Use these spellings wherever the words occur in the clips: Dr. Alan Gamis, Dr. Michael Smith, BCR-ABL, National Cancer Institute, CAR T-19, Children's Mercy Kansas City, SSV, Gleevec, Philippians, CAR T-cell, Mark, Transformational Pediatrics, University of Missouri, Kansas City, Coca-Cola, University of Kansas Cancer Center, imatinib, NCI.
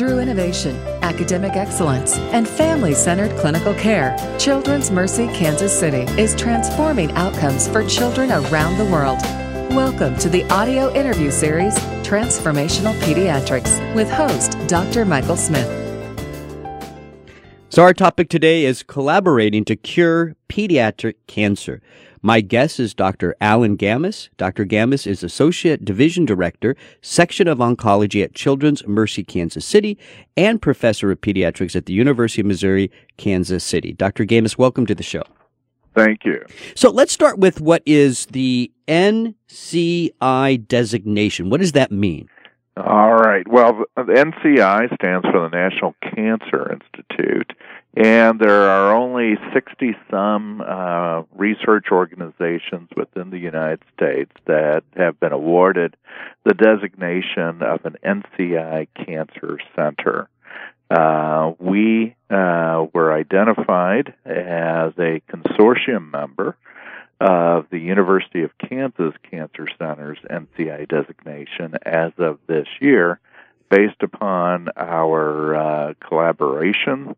through innovation, academic excellence, and family-centered clinical care, Children's Mercy Kansas City is transforming outcomes for children around the world. Welcome to the audio interview series, Transformational Pediatrics, with host Dr. Michael Smith. So our topic today is collaborating to cure pediatric cancer. My guest is Dr. Alan Gamis. Dr. Gamis is Associate Division Director, Section of Oncology at Children's Mercy Kansas City, and Professor of Pediatrics at the University of Missouri, Kansas City. Dr. Gamis, welcome to the show. Thank you. So let's start with what is the NCI designation. What does that mean? All right. Well, the NCI stands for the National Cancer Institute, and there are only 60-some research organizations within the United States that have been awarded the designation of an NCI Cancer Center. We were identified as a consortium member of the University of Kansas Cancer Center's NCI designation as of this year, based upon our collaboration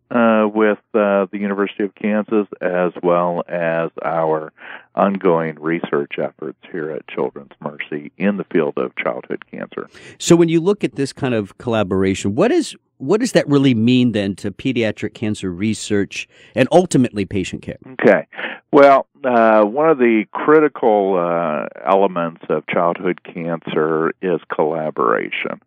with the University of Kansas, as well as our ongoing research efforts here at Children's Mercy in the field of childhood cancer. So when you look at this kind of collaboration, what does that really mean then to pediatric cancer research and ultimately patient care? Okay. Well, one of the critical elements of childhood cancer is collaboration.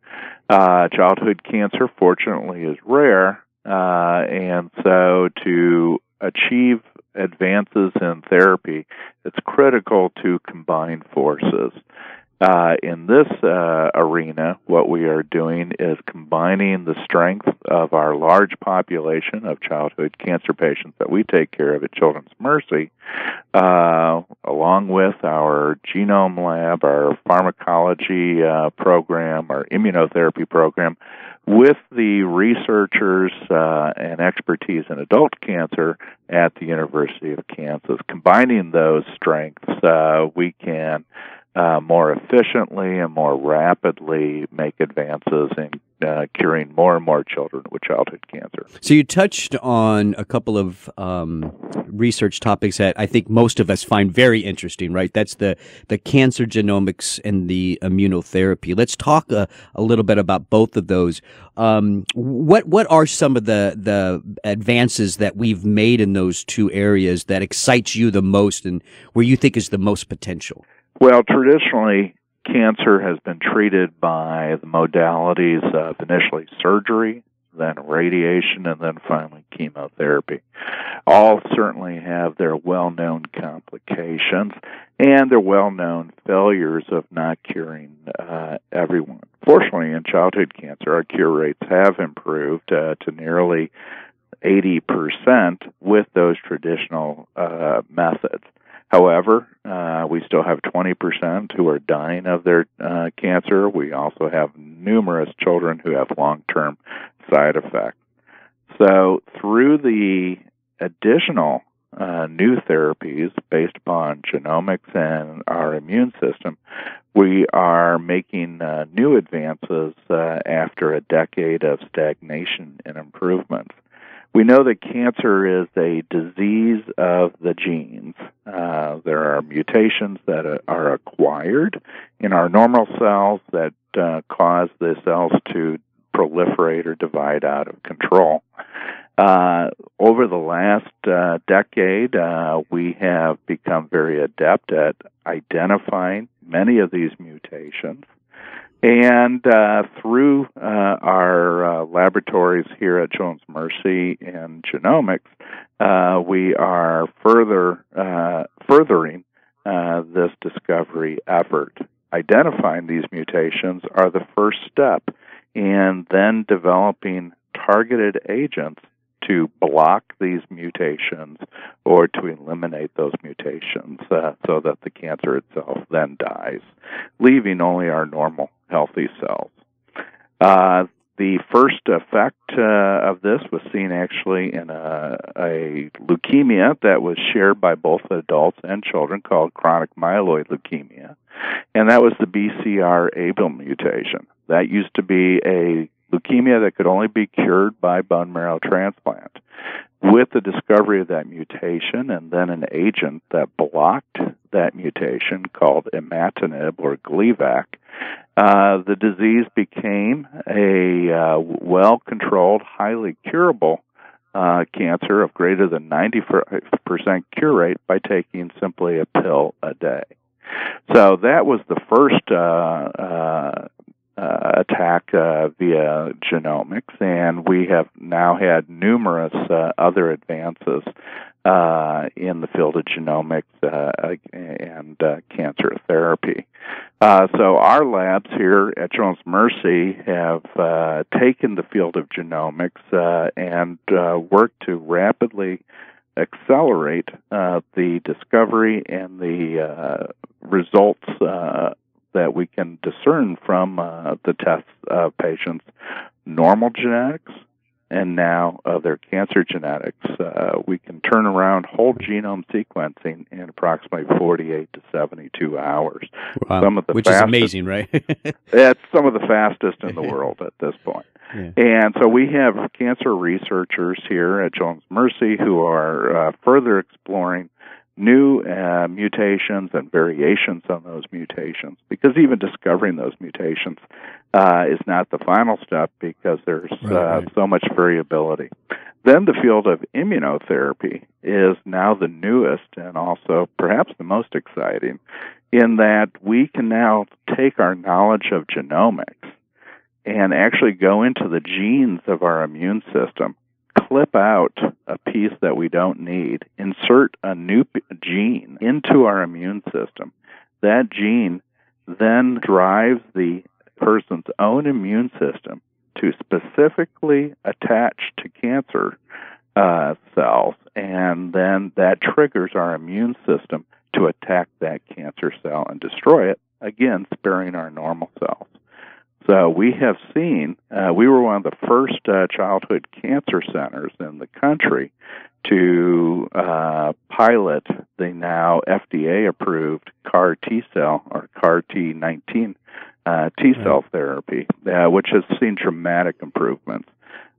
Childhood cancer, fortunately, is rare, and so to achieve advances in therapy, it's critical to combine forces. In this arena, what we are doing is combining the strength of our large population of childhood cancer patients that we take care of at Children's Mercy, along with our genome lab, our pharmacology program, our immunotherapy program, with the researchers and expertise in adult cancer at the University of Kansas. Combining those strengths, we can more efficiently and more rapidly make advances in curing more and more children with childhood cancer. So you touched on a couple of research topics that I think most of us find very interesting, right? That's the cancer genomics and the immunotherapy. Let's talk a little bit about both of those. What are some of the advances that we've made in those two areas that excites you the most and where you think is the most potential? Well, traditionally, cancer has been treated by the modalities of initially surgery, then radiation, and then finally chemotherapy. All certainly have their well-known complications and their well-known failures of not curing everyone. Fortunately, in childhood cancer, our cure rates have improved to nearly 80% with those traditional methods. However, we still have 20% who are dying of their cancer. We also have numerous children who have long-term side effects. So through the additional new therapies based upon genomics and our immune system, we are making new advances after a decade of stagnation and improvements. We know that cancer is a disease of the genes. There are mutations that are acquired in our normal cells that cause the cells to proliferate or divide out of control. Over the last decade, we have become very adept at identifying many of these mutations. And through our laboratories here at Children's Mercy and Genomics, we are furthering this discovery effort. Identifying these mutations are the first step in then developing targeted agents to block these mutations or to eliminate those mutations so that the cancer itself then dies, leaving only our normal healthy cells. The first effect of this was seen actually in a leukemia that was shared by both adults and children called chronic myeloid leukemia, and that was the BCR-ABL mutation. That used to be a leukemia that could only be cured by bone marrow transplant. With the discovery of that mutation and then an agent that blocked that mutation called imatinib or Gleevec, the disease became a well-controlled, highly curable cancer of greater than 90% cure rate by taking simply a pill a day. So that was the first attack via genomics, and we have now had numerous other advances in the field of genomics and cancer therapy. So our labs here at Children's Mercy have taken the field of genomics and worked to rapidly accelerate the discovery and the results that we can discern from the tests of patients' normal genetics and now their cancer genetics. We can turn around whole genome sequencing in approximately 48 to 72 hours. Wow. Which fastest, is amazing, right? That's some of the fastest in the world at this point. Yeah. And so we have cancer researchers here at Children's Mercy who are further exploring new mutations and variations on those mutations, because even discovering those mutations is not the final step, because there's so much variability. Then the field of immunotherapy is now the newest and also perhaps the most exciting, in that we can now take our knowledge of genomics and actually go into the genes of our immune system, clip out a piece that we don't need, insert a new gene into our immune system. That gene then drives the person's own immune system to specifically attach to cancer cells, and then that triggers our immune system to attack that cancer cell and destroy it, again, sparing our normal cells. So we have seen, we were one of the first childhood cancer centers in the country to pilot the now FDA-approved CAR T-cell or CAR T-19 T-cell therapy, which has seen dramatic improvements.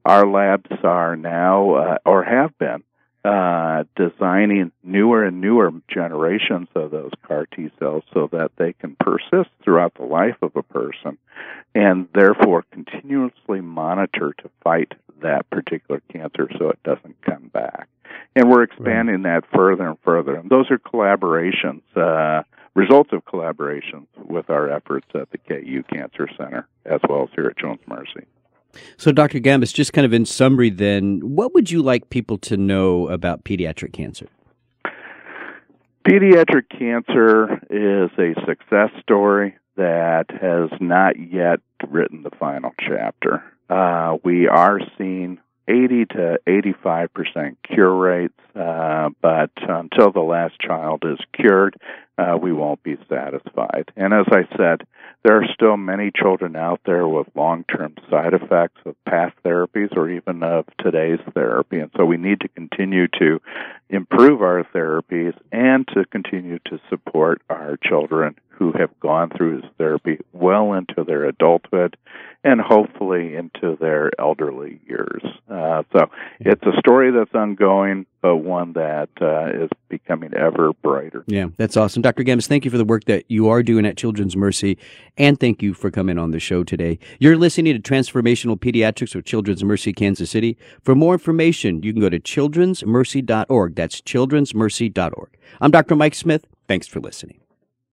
Our labs are now, or have been, designing newer and newer generations of those CAR T cells so that they can persist throughout the life of a person and therefore continuously monitor to fight that particular cancer so it doesn't come back. And we're expanding that further and further. And those are collaborations, results of collaborations with our efforts at the KU Cancer Center as well as here at Children's Mercy. So, Dr. Gamis, just kind of in summary then, what would you like people to know about pediatric cancer? Pediatric cancer is a success story that has not yet written the final chapter. We are seeing 80 to 85% cure rates, but until the last child is cured, we won't be satisfied. And as I said, there are still many children out there with long-term side effects of past therapies or even of today's therapy. And so we need to continue to improve our therapies and to continue to support our children who have gone through this therapy well into their adulthood and hopefully into their elderly years. So it's a story that's ongoing, but one that is becoming ever brighter. Yeah, that's awesome. Dr. Gamis, thank you for the work that you are doing at Children's Mercy, and thank you for coming on the show today. You're listening to Transformational Pediatrics with Children's Mercy Kansas City. For more information, you can go to childrensmercy.org. That's childrensmercy.org. I'm Dr. Mike Smith. Thanks for listening.